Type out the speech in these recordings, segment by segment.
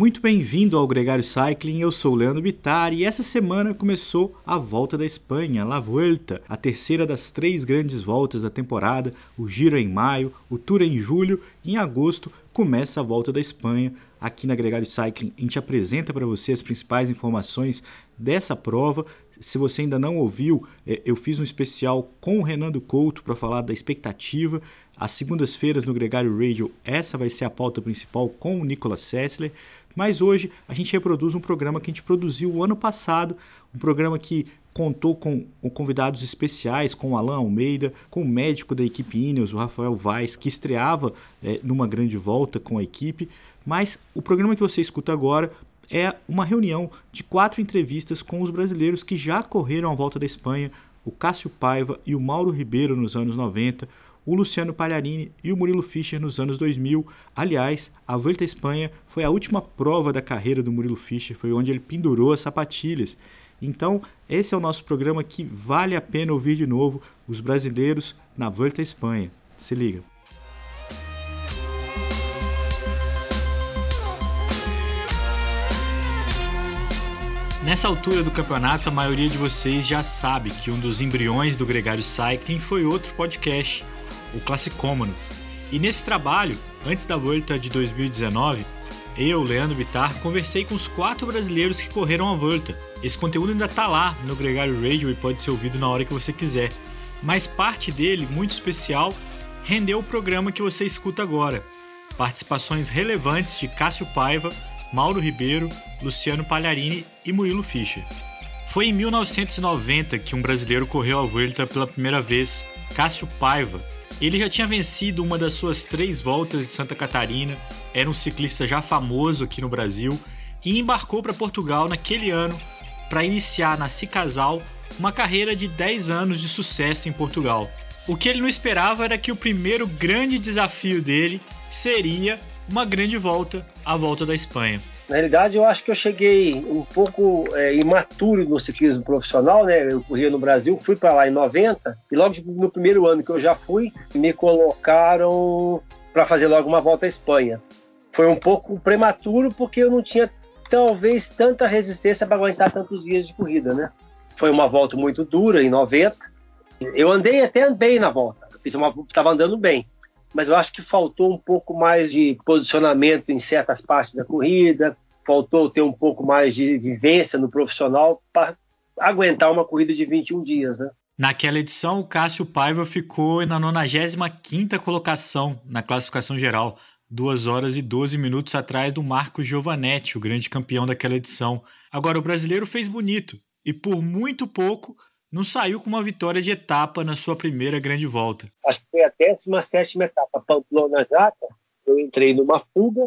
Muito bem-vindo ao Gregório Cycling, eu sou o Leandro Bittar e essa semana começou a Volta da Espanha, La Vuelta, a terceira das três grandes voltas da temporada, o Giro em maio, o Tour em julho e em agosto começa a Volta da Espanha. Aqui na Gregório Cycling a gente apresenta para você as principais informações dessa prova. Se você ainda não ouviu, eu fiz um especial com o Renando Couto para falar da expectativa. Às segundas-feiras no Gregório Radio, essa vai ser a pauta principal com o Nicolas Sessler. Mas hoje a gente reproduz um programa que a gente produziu o ano passado, um programa que contou com convidados especiais, com o Alan Almeida, com o médico da equipe Ineos, o Rafael Vaz, que estreava numa grande volta com a equipe. Mas o programa que você escuta agora é uma reunião de 4 entrevistas com os brasileiros que já correram a Volta da Espanha, o Cássio Paiva e o Mauro Ribeiro nos anos 90, o Luciano Pagliarini e o Murilo Fischer nos anos 2000. Aliás, a Volta à Espanha foi a última prova da carreira do Murilo Fischer, foi onde ele pendurou as sapatilhas. Então, esse é o nosso programa que vale a pena ouvir de novo, os brasileiros na Volta à Espanha. Se liga! Nessa altura do campeonato, a maioria de vocês já sabe que um dos embriões do Gregório Cycling foi outro podcast, o Classicômano. E nesse trabalho, antes da Volta de 2019, eu, Leandro Bittar, conversei com os 4 brasileiros que correram a Volta. Esse conteúdo ainda está lá no Gregório Radio e pode ser ouvido na hora que você quiser. Mas parte dele, muito especial, rendeu o programa que você escuta agora. Participações relevantes de Cássio Paiva, Mauro Ribeiro, Luciano Pagliarini e Murilo Fischer. Foi em 1990 que um brasileiro correu a Vuelta pela primeira vez, Cássio Paiva. Ele já tinha vencido uma das suas 3 voltas em Santa Catarina, era um ciclista já famoso aqui no Brasil e embarcou para Portugal naquele ano para iniciar na Cicasal uma carreira de 10 anos de sucesso em Portugal. O que ele não esperava era que o primeiro grande desafio dele seria uma grande volta, a Volta da Espanha. Na realidade, eu acho que eu cheguei um pouco imaturo no ciclismo profissional, né? Eu corria no Brasil, fui para lá em 90, e logo no primeiro ano que eu já fui, me colocaram para fazer logo uma Volta à Espanha. Foi um pouco prematuro, porque eu não tinha, talvez, tanta resistência para aguentar tantos dias de corrida, né? Foi uma volta muito dura, em 90. Eu andei na volta, estava andando bem. Mas eu acho que faltou um pouco mais de posicionamento em certas partes da corrida, faltou ter um pouco mais de vivência no profissional para aguentar uma corrida de 21 dias, né? Naquela edição, o Cássio Paiva ficou na 95ª colocação na classificação geral, 2 horas e 12 minutos atrás do Marco Giovanetti, o grande campeão daquela edição. Agora, o brasileiro fez bonito e, por muito pouco, não saiu com uma vitória de etapa na sua primeira grande volta. Acho que foi a 17ª etapa, Pamplona-Jaca. Eu entrei numa fuga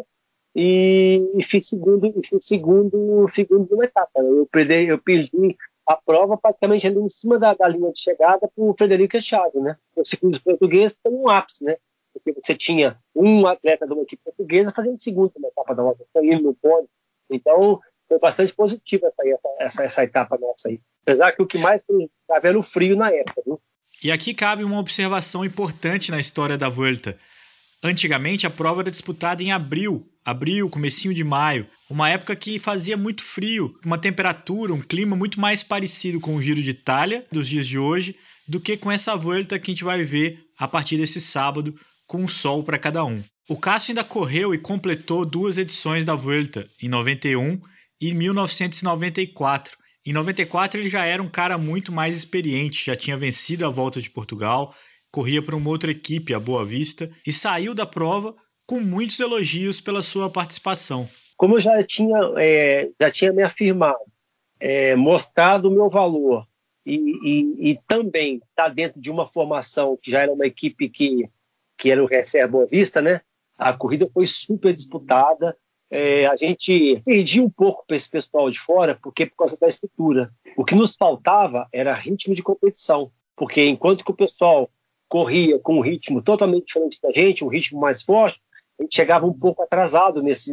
e fiz segundo numa etapa. Eu perdi a prova praticamente indo em cima da linha de chegada para o Frederico Chaves, né? O segundo português tem um ápice, né? Porque você tinha um atleta de uma equipe portuguesa fazendo segundo na etapa da volta, saindo no pódio. Então, foi bastante positiva essa etapa nossa aí. Apesar que o que mais estava era o frio na época, viu? E aqui cabe uma observação importante na história da Vuelta. Antigamente, a prova era disputada em abril, comecinho de maio. Uma época que fazia muito frio, uma temperatura, um clima muito mais parecido com o Giro de Itália dos dias de hoje, do que com essa Vuelta que a gente vai ver a partir desse sábado, com um sol para cada um. O Cássio ainda correu e completou 2 edições da Vuelta, em 91 e 1994. Em 94 ele já era um cara muito mais experiente, já tinha vencido a Volta de Portugal, corria para uma outra equipe, a Boa Vista, e saiu da prova com muitos elogios pela sua participação. Como eu já tinha me afirmado, mostrado o meu valor e também estar dentro de uma formação que já era uma equipe que era o Reserva Boa Vista, né? A corrida foi super disputada. A gente perdia um pouco para esse pessoal de fora, porque por causa da estrutura. O que nos faltava era ritmo de competição, porque enquanto que o pessoal corria com um ritmo totalmente diferente da gente, um ritmo mais forte, a gente chegava um pouco atrasado nesse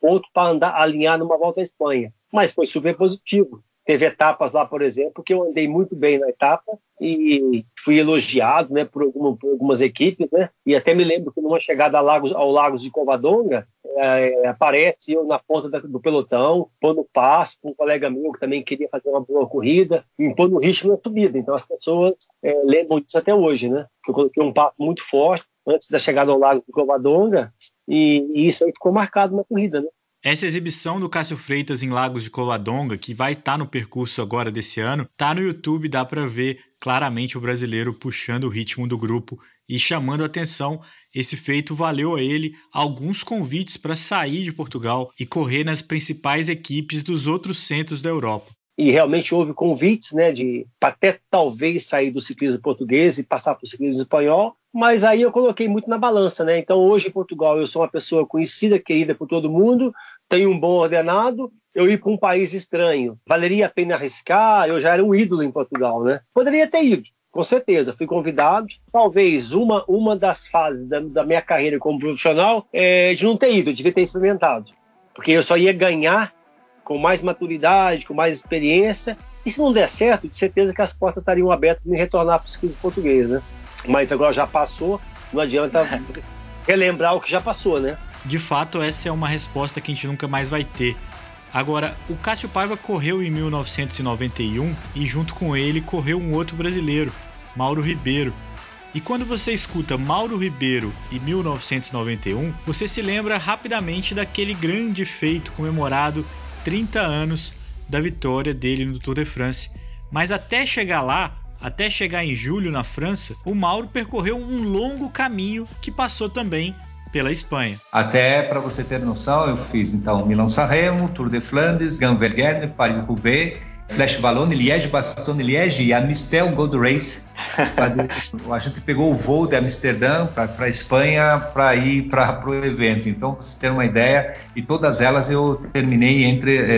ponto para alinhar numa Volta à Espanha. Mas foi super positivo. Teve etapas lá, por exemplo, que eu andei muito bem na etapa e fui elogiado, né, por algumas equipes, né? E até me lembro que numa chegada ao Lagos de Covadonga, aparece eu na ponta do pelotão, pondo passo para um colega meu que também queria fazer uma boa corrida, impondo ritmo na subida. Então as pessoas lembram disso até hoje, né? Eu coloquei um passo muito forte antes da chegada ao Lagos de Covadonga e isso aí ficou marcado na corrida, né? Essa exibição do Cássio Freitas em Lagos de Covadonga, que vai estar no percurso agora desse ano, tá no YouTube, dá para ver claramente o brasileiro puxando o ritmo do grupo e chamando a atenção. Esse feito valeu a ele alguns convites para sair de Portugal e correr nas principais equipes dos outros centros da Europa. E realmente houve convites, né, de até talvez sair do ciclismo português e passar para o ciclismo espanhol, mas aí eu coloquei muito na balança, né? Então hoje em Portugal eu sou uma pessoa conhecida, querida por todo mundo, tenho um bom ordenado, eu ir para um país estranho, valeria a pena arriscar? Eu já era um ídolo em Portugal, né? Poderia ter ido, com certeza, fui convidado, talvez uma das fases da minha carreira como profissional é de não ter ido, de devia ter experimentado, porque eu só ia ganhar com mais maturidade, com mais experiência, e se não der certo, de certeza que as portas estariam abertas para me retornar para o ciclismo português, né? Mas agora já passou, não adianta relembrar o que já passou, né? De fato, essa é uma resposta que a gente nunca mais vai ter. Agora, o Cássio Paiva correu em 1991 e junto com ele correu um outro brasileiro, Mauro Ribeiro. E quando você escuta Mauro Ribeiro e 1991, você se lembra rapidamente daquele grande feito comemorado 30 anos da vitória dele no Tour de France. Mas até chegar lá, até chegar em julho na França, o Mauro percorreu um longo caminho que passou também pela Espanha. Até para você ter noção, eu fiz então Milão-Sarremo, Tour de Flandes, Gand-Verguer, Paris-Roubaix, Fleche-Vallon, Liege-Baston-Liege e Amistel Gold Race. A gente pegou o voo de Amsterdã para a Espanha para ir para o evento. Então, para você ter uma ideia, e todas elas eu terminei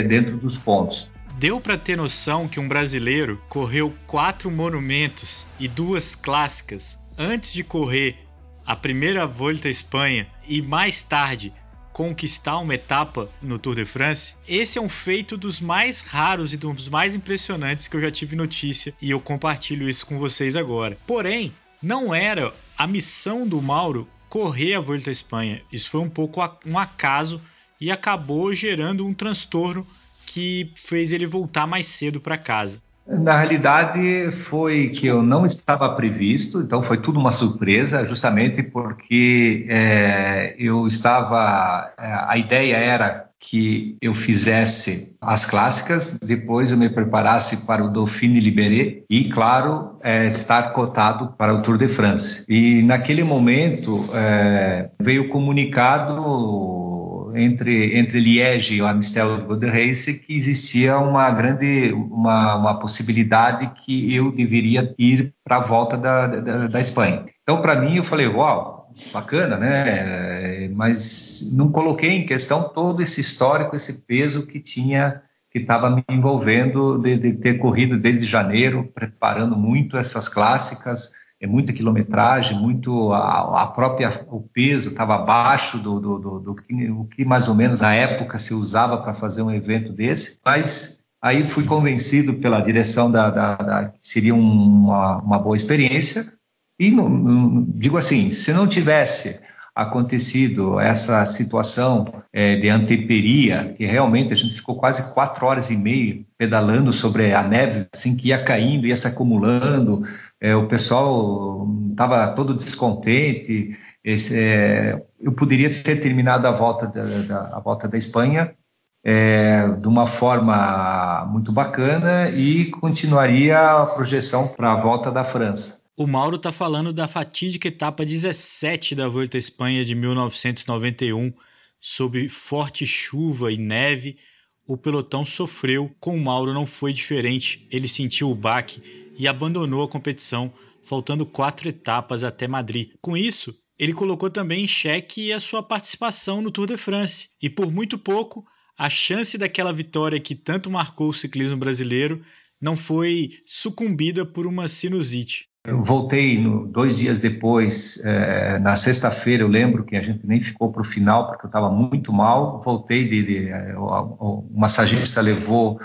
dentro dos pontos. Deu para ter noção que um brasileiro correu 4 monumentos e 2 clássicas antes de correr a primeira Volta à Espanha e mais tarde conquistar uma etapa no Tour de France. Esse é um feito dos mais raros e dos mais impressionantes que eu já tive notícia e eu compartilho isso com vocês agora. Porém, não era a missão do Mauro correr a Vuelta à Espanha. Isso foi um pouco um acaso e acabou gerando um transtorno que fez ele voltar mais cedo para casa. Na realidade, foi que eu não estava previsto, então foi tudo uma surpresa, justamente porque a ideia era que eu fizesse as clássicas, depois eu me preparasse para o Dauphine Liberé e, claro, estar cotado para o Tour de France. E naquele momento veio o comunicado entre Liege e o Amistel Gold Race, que existia uma grande uma possibilidade que eu deveria ir para a volta da Espanha. Então, para mim, eu falei, uau, bacana, né? Mas não coloquei em questão todo esse histórico, esse peso que estava me envolvendo de ter corrido desde janeiro, preparando muito essas clássicas. É muita quilometragem, muito o peso estava abaixo do que mais ou menos na época se usava para fazer um evento desse, mas aí fui convencido pela direção que seria uma boa experiência e digo assim, se não tivesse acontecido essa situação de anteperia, que realmente a gente ficou quase 4 horas e meia pedalando sobre a neve, assim que ia caindo, ia se acumulando, o pessoal estava todo descontente, eu poderia ter terminado a volta da Espanha de uma forma muito bacana e continuaria a projeção para a volta da França. O Mauro está falando da fatídica etapa 17 da Volta à Espanha de 1991. Sob forte chuva e neve, o pelotão sofreu. Com o Mauro não foi diferente. Ele sentiu o baque e abandonou a competição, faltando 4 etapas até Madrid. Com isso, ele colocou também em xeque a sua participação no Tour de France. E por muito pouco, a chance daquela vitória que tanto marcou o ciclismo brasileiro não foi sucumbida por uma sinusite. Eu voltei 2 dias depois, na sexta-feira, eu lembro que a gente nem ficou para o final porque eu estava muito mal, voltei, o massagista levou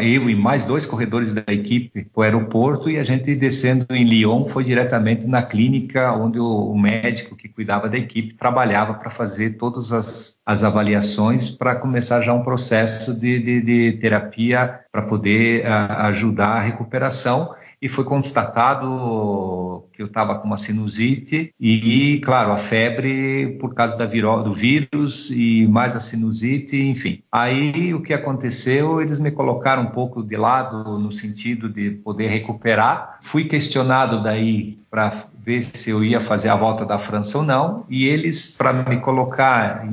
eu e mais dois corredores da equipe para o aeroporto, e a gente descendo em Lyon foi diretamente na clínica onde o médico que cuidava da equipe trabalhava para fazer todas as avaliações para começar já um processo de terapia para poder ajudar a recuperação. E foi constatado que eu estava com uma sinusite e, claro, a febre por causa do vírus e mais a sinusite, enfim. Aí o que aconteceu, eles me colocaram um pouco de lado no sentido de poder recuperar. Fui questionado daí para ver se eu ia fazer a volta da França ou não, e eles, para me colocar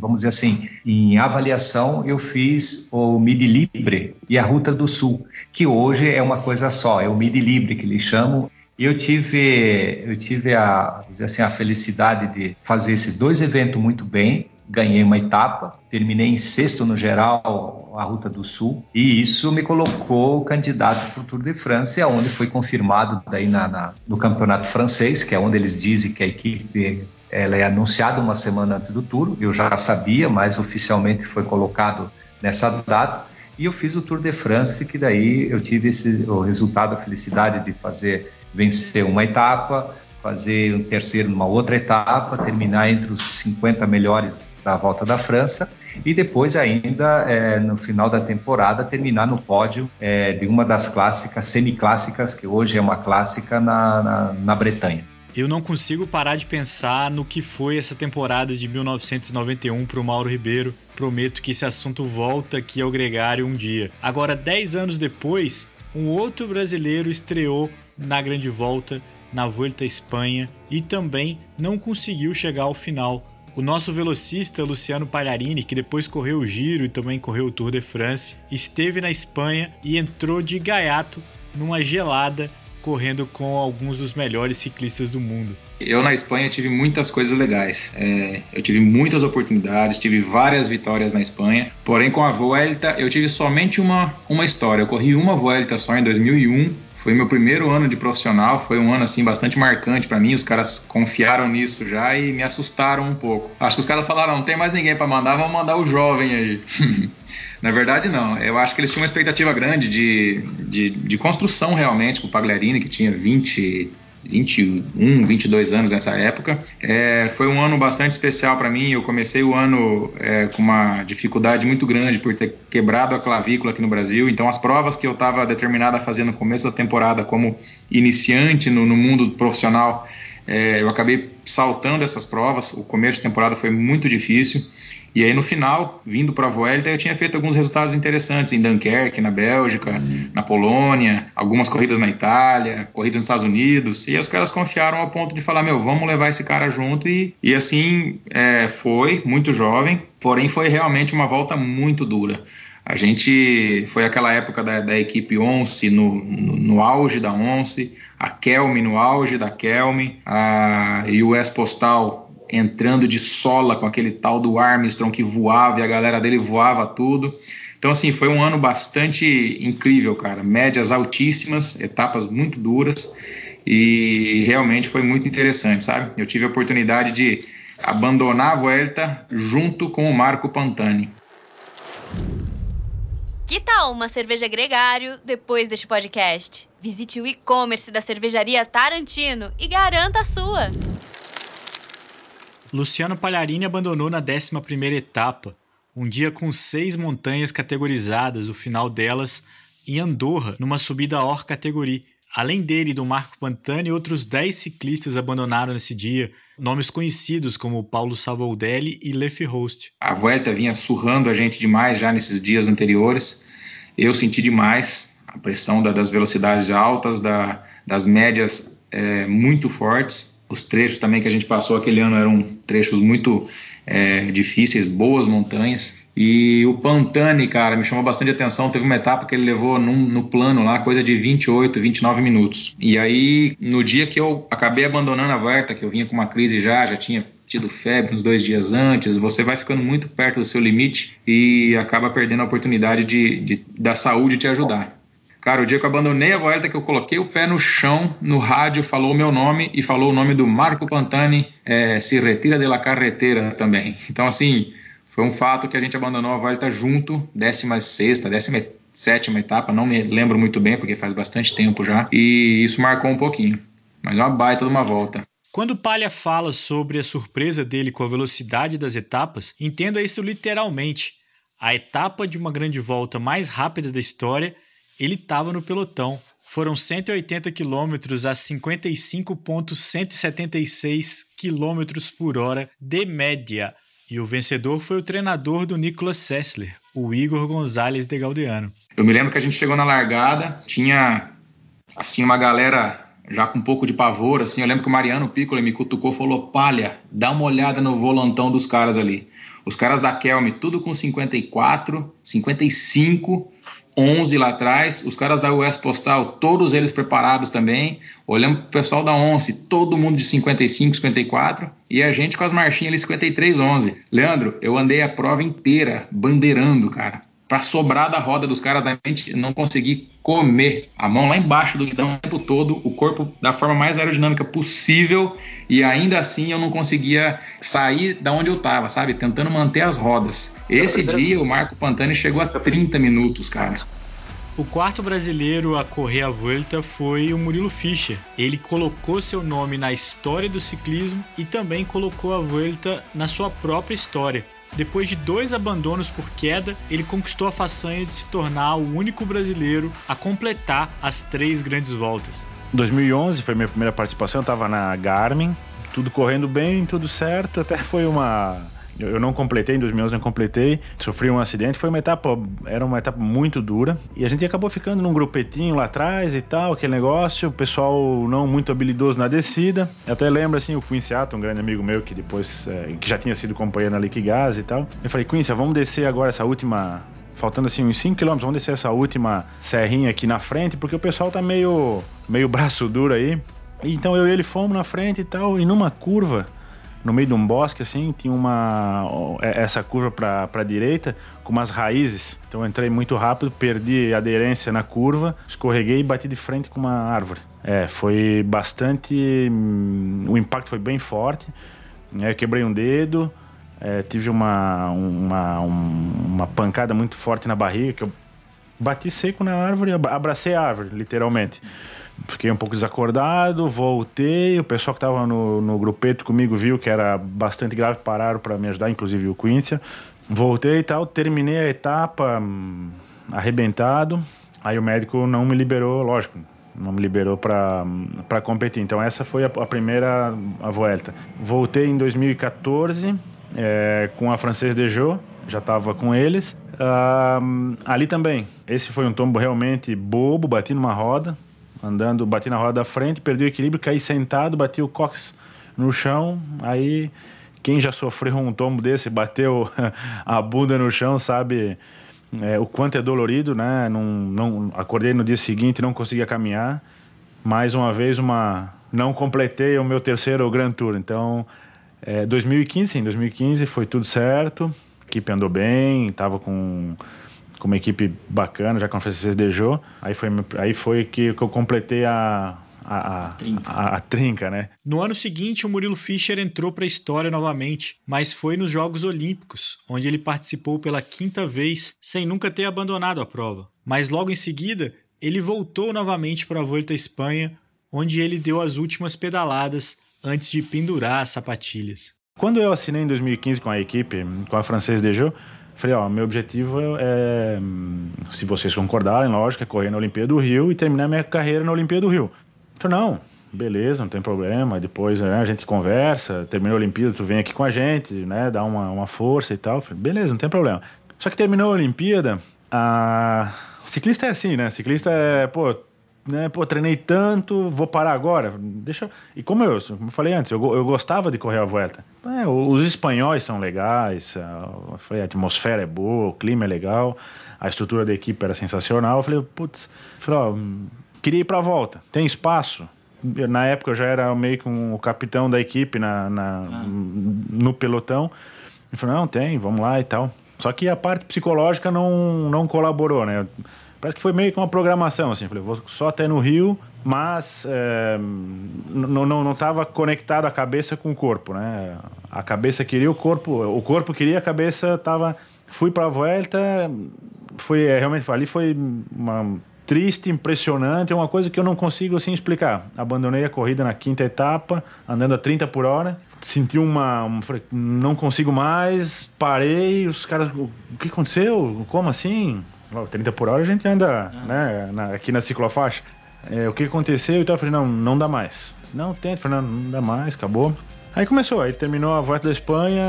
vamos dizer assim, em avaliação, eu fiz o Midi Libre e a Ruta do Sul, que hoje é uma coisa só, é o Midi Libre que eles chamam. E eu tive a, dizer assim, a felicidade de fazer esses dois eventos muito bem. Ganhei uma etapa, terminei em sexto no geral a Ruta do Sul, e isso me colocou candidato para o Tour de France, onde foi confirmado daí no campeonato francês, que é onde eles dizem que a equipe ela é anunciada uma semana antes do Tour. Eu já sabia, mas oficialmente foi colocado nessa data. E eu fiz o Tour de France, que daí eu tive o resultado, a felicidade de vencer uma etapa, fazer um terceiro numa outra etapa, terminar entre os 50 melhores da Volta da França, e depois ainda, no final da temporada, terminar no pódio de uma das clássicas, semiclássicas, que hoje é uma clássica na Bretanha. Eu não consigo parar de pensar no que foi essa temporada de 1991 para o Mauro Ribeiro. Prometo que esse assunto volta aqui ao Gregário um dia. Agora, 10 anos depois, um outro brasileiro estreou na Grande Volta, na Vuelta à Espanha, e também não conseguiu chegar ao final. O nosso velocista Luciano Pagliarini, que depois correu o Giro e também correu o Tour de France, esteve na Espanha e entrou de gaiato numa gelada, correndo com alguns dos melhores ciclistas do mundo. Eu na Espanha tive muitas coisas legais, eu tive muitas oportunidades, tive várias vitórias na Espanha, porém com a Vuelta eu tive somente uma história. Eu corri uma Vuelta só em 2001, foi meu primeiro ano de profissional, foi um ano assim bastante marcante para mim. Os caras confiaram nisso já e me assustaram um pouco. Acho que os caras falaram, não tem mais ninguém para mandar, vamos mandar o jovem aí. Na verdade, não. Eu acho que eles tinham uma expectativa grande de construção realmente com o Pagliarini, que tinha 22 anos nessa época. Foi um ano bastante especial para mim. Eu comecei o ano com uma dificuldade muito grande por ter quebrado a clavícula aqui no Brasil. Então as provas que eu estava determinado a fazer no começo da temporada como iniciante no mundo profissional, eu acabei saltando essas provas. O começo de temporada foi muito difícil. E aí no final, vindo para a Vuelta, eu tinha feito alguns resultados interessantes em Dunkerque, na Bélgica, na Polônia, algumas corridas na Itália, corridas nos Estados Unidos, e aí os caras confiaram ao ponto de falar, meu, vamos levar esse cara junto, e assim foi, muito jovem, porém foi realmente uma volta muito dura. A gente foi aquela época da equipe ONCE, no auge da ONCE, a KELME no auge da KELME, a US Postal entrando de sola com aquele tal do Armstrong que voava, e a galera dele voava tudo. Então, assim, foi um ano bastante incrível, cara. Médias altíssimas, etapas muito duras, e realmente foi muito interessante, sabe? Eu tive a oportunidade de abandonar a Vuelta junto com o Marco Pantani. Que tal uma cerveja Gregário depois deste podcast? Visite o e-commerce da cervejaria Tarantino e garanta a sua! Luciano Pagliarini abandonou na 11ª etapa, um dia com 6 montanhas categorizadas, o final delas em Andorra, numa subida hors categorie. Além dele e do Marco Pantani, outros 10 ciclistas abandonaram nesse dia, nomes conhecidos como Paulo Savoldelli e Lef Host. A Vuelta vinha surrando a gente demais já nesses dias anteriores. Eu senti demais a pressão das velocidades altas, das médias muito fortes. Os trechos também que a gente passou aquele ano eram trechos muito difíceis, boas montanhas. E o Pantani, cara, me chamou bastante atenção. Teve uma etapa que ele levou no plano lá, coisa de 28, 29 minutos. E aí, no dia que eu acabei abandonando a Vuelta, que eu vinha com uma crise já tinha tido febre uns 2 dias antes, você vai ficando muito perto do seu limite e acaba perdendo a oportunidade da saúde te ajudar. Cara, o dia que eu abandonei a Vuelta, que eu coloquei o pé no chão, no rádio, falou o meu nome e falou o nome do Marco Pantani, se retira de la carretera também. Então, assim, Foi um fato que a gente abandonou a Vuelta junto, 16ª, 17ª etapa, não me lembro muito bem, porque faz bastante tempo já, e isso marcou um pouquinho, mas uma baita de uma volta. Quando o Palha fala sobre a surpresa dele com a velocidade das etapas, entenda isso literalmente. A etapa de uma grande volta mais rápida da história, ele estava no pelotão. Foram 180 km a 55,176 km por hora de média. E o vencedor foi o treinador do Nicolas Sessler, o Igor Gonzalez de Galdeano. Eu me lembro que a gente chegou na largada, tinha assim uma galera já com um pouco de pavor, assim. Eu lembro que o Mariano Piccoli me cutucou e falou: Palha, dá uma olhada no volantão dos caras ali. Os caras da KELME, tudo com 54, 55, 11 lá atrás. Os caras da US Postal, todos eles preparados também. Olhando pro pessoal da ONCE, todo mundo de 55, 54. E a gente com as marchinhas ali, 53, 11. Leandro, eu andei a prova inteira bandeirando, cara. Pra sobrar da roda dos caras, da gente não conseguir comer. A mão lá embaixo do guidão o tempo todo, o corpo da forma mais aerodinâmica possível, e ainda assim eu não conseguia sair da onde eu tava, sabe? Tentando manter as rodas. Esse dia o Marco Pantani chegou a 30 minutos, cara. O quarto brasileiro a correr a Vuelta foi o Murilo Fischer. Ele colocou seu nome na história do ciclismo e também colocou a Vuelta na sua própria história. Depois de 2 abandonos por queda, ele conquistou a façanha de se tornar o único brasileiro a completar as 3 grandes voltas. 2011 foi minha primeira participação, eu estava na Garmin, tudo correndo bem, tudo certo, até foi uma... Eu não completei, em 2011 não completei, sofri um acidente, era uma etapa muito dura, e a gente acabou ficando num grupetinho lá atrás e tal, aquele negócio, o pessoal não muito habilidoso na descida. Eu até lembro, assim, o Quincy Atton, um grande amigo meu, que depois, que já tinha sido companheiro na Liquigás e tal, eu falei: Quincy, vamos descer agora essa última, faltando assim uns 5 km, vamos descer essa última serrinha aqui na frente, porque o pessoal tá meio braço duro aí. Então eu e ele fomos na frente e tal, e numa curva, no meio de um bosque, assim, tinha essa curva pra direita com umas raízes. Então eu entrei muito rápido, perdi a aderência na curva, escorreguei e bati de frente com uma árvore. Foi bastante... O impacto foi bem forte, né? Eu quebrei um dedo, tive uma pancada muito forte na barriga, que eu bati seco na árvore, abracei a árvore, literalmente. Fiquei um pouco desacordado, voltei, o pessoal que estava no grupeto comigo viu que era bastante grave, pararam para me ajudar, inclusive o Quincy. Voltei e tal, terminei a etapa arrebentado, aí o médico não me liberou, lógico, não me liberou para competir. Então essa foi a primeira Vuelta. Voltei em 2014 com a Francesa Dejou, já estava com eles. Ali também, esse foi um tombo realmente bobo, bati numa roda, andando, bati na roda da frente, perdi o equilíbrio, caí sentado, bati o cox no chão. Aí quem já sofreu um tombo desse, bateu a bunda no chão, sabe o quanto é dolorido, né? Acordei no dia seguinte, não conseguia caminhar. Mais uma vez, não completei o meu terceiro Grand Tour. Então, 2015 foi tudo certo, a equipe andou bem, estava com uma equipe bacana, já com a Francesa Dejou. Aí foi que eu completei a trinca, né? No ano seguinte, o Murilo Fischer entrou para a história novamente, mas foi nos Jogos Olímpicos, onde ele participou pela 5ª vez, sem nunca ter abandonado a prova. Mas logo em seguida, ele voltou novamente para a Vuelta à Espanha, onde ele deu as últimas pedaladas antes de pendurar as sapatilhas. Quando eu assinei em 2015 com a equipe, com a Francesa Dejou, falei: meu objetivo é, se vocês concordarem, lógico, é correr na Olimpíada do Rio e terminar minha carreira na Olimpíada do Rio. Eu falei: não, beleza, não tem problema, depois a gente conversa, terminou a Olimpíada, tu vem aqui com a gente, né, dá uma força e tal. Eu falei: beleza, não tem problema. Só que terminou a Olimpíada, o ciclista é assim, né, o ciclista é, treinei tanto, vou parar agora, E como eu falei antes, eu gostava de correr a Vuelta. Os espanhóis são legais, a atmosfera é boa, o clima é legal, a estrutura da equipe era sensacional. Eu falei: queria ir pra volta, tem espaço? Na época eu já era meio que o capitão da equipe no pelotão. Ele falou: não, tem, vamos lá e tal. Só que a parte psicológica não colaborou, né? Parece que foi meio que uma programação, assim. Falei, vou só até no Rio, mas não estava conectado a cabeça com o corpo, né? A cabeça queria o corpo queria, a cabeça estava... Fui para a Vuelta, realmente ali foi uma triste, impressionante, uma coisa que eu não consigo, assim, explicar. Abandonei a corrida na quinta etapa, andando a 30 por hora. Senti falei, não consigo mais, parei, os caras... O que aconteceu? Como assim? 30 por hora a gente anda, né, aqui na ciclofaixa. O que aconteceu? Então eu falei, não dá mais. Não dá mais, acabou. Aí começou, aí terminou a Volta da Espanha,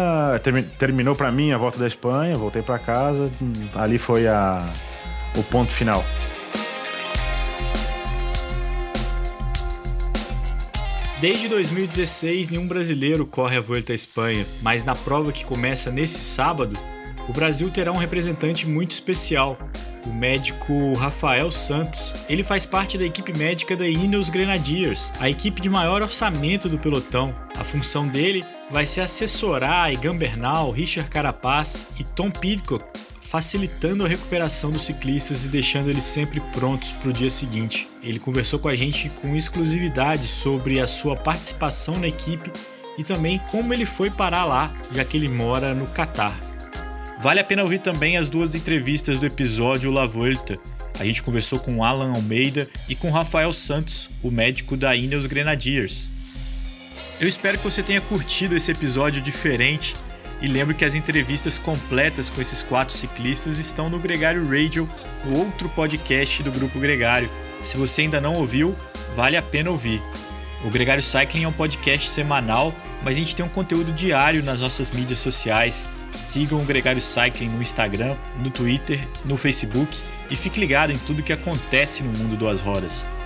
terminou pra mim a Volta da Espanha, voltei pra casa, ali foi o ponto final. Desde 2016, nenhum brasileiro corre a Volta à Espanha, mas na prova que começa nesse sábado, o Brasil terá um representante muito especial, o médico Rafael Santos. Ele faz parte da equipe médica da Ineos Grenadiers, a equipe de maior orçamento do pelotão. A função dele vai ser assessorar Egan Bernal, Richard Carapaz e Tom Pidcock, facilitando a recuperação dos ciclistas e deixando eles sempre prontos para o dia seguinte. Ele conversou com a gente com exclusividade sobre a sua participação na equipe e também como ele foi parar lá, já que ele mora no Catar. Vale a pena ouvir também as duas entrevistas do episódio La Vuelta. A gente conversou com Alan Almeida e com Rafael Santos, o médico da Ineos Grenadiers. Eu espero que você tenha curtido esse episódio diferente e lembro que as entrevistas completas com esses quatro ciclistas estão no Gregário Radio, no outro podcast do Grupo Gregário. Se você ainda não ouviu, vale a pena ouvir. O Gregário Cycling é um podcast semanal, mas a gente tem um conteúdo diário nas nossas mídias sociais. Sigam o Gregário Cycling no Instagram, no Twitter, no Facebook e fique ligado em tudo que acontece no mundo das rodas.